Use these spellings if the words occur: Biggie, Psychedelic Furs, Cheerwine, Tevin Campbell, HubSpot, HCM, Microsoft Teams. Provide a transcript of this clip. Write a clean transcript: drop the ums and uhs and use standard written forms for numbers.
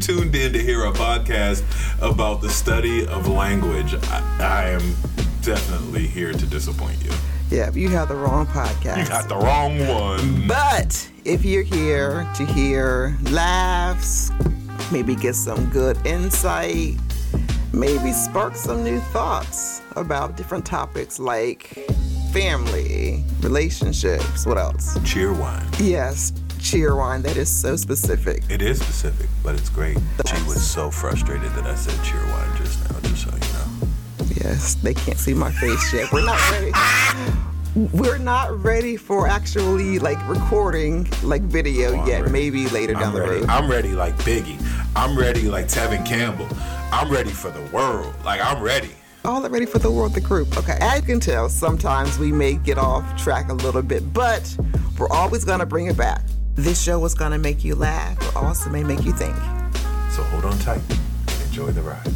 tuned in to hear a podcast about the study of language, I am definitely here to disappoint you. Yeah, you have the wrong podcast. You got the wrong one. But if you're here to hear laughs, maybe get some good insight, maybe spark some new thoughts about different topics like family, relationships, what else? Cheerwine. Yes, Cheerwine. That is so specific. It is specific, but it's great. She was so frustrated that I said Cheerwine just now, just so you know. Yes, they can't see my face yet. We're not ready. We're not ready for actually recording video yet. Ready. Maybe later down the road. I'm ready like Biggie. I'm ready like Tevin Campbell. I'm ready for the world. I'm ready. All ready for the world, the group. Okay. As you can tell, sometimes we may get off track a little bit, but we're always going to bring it back. This show is going to make you laugh, but also may make you think. So hold on tight and enjoy the ride.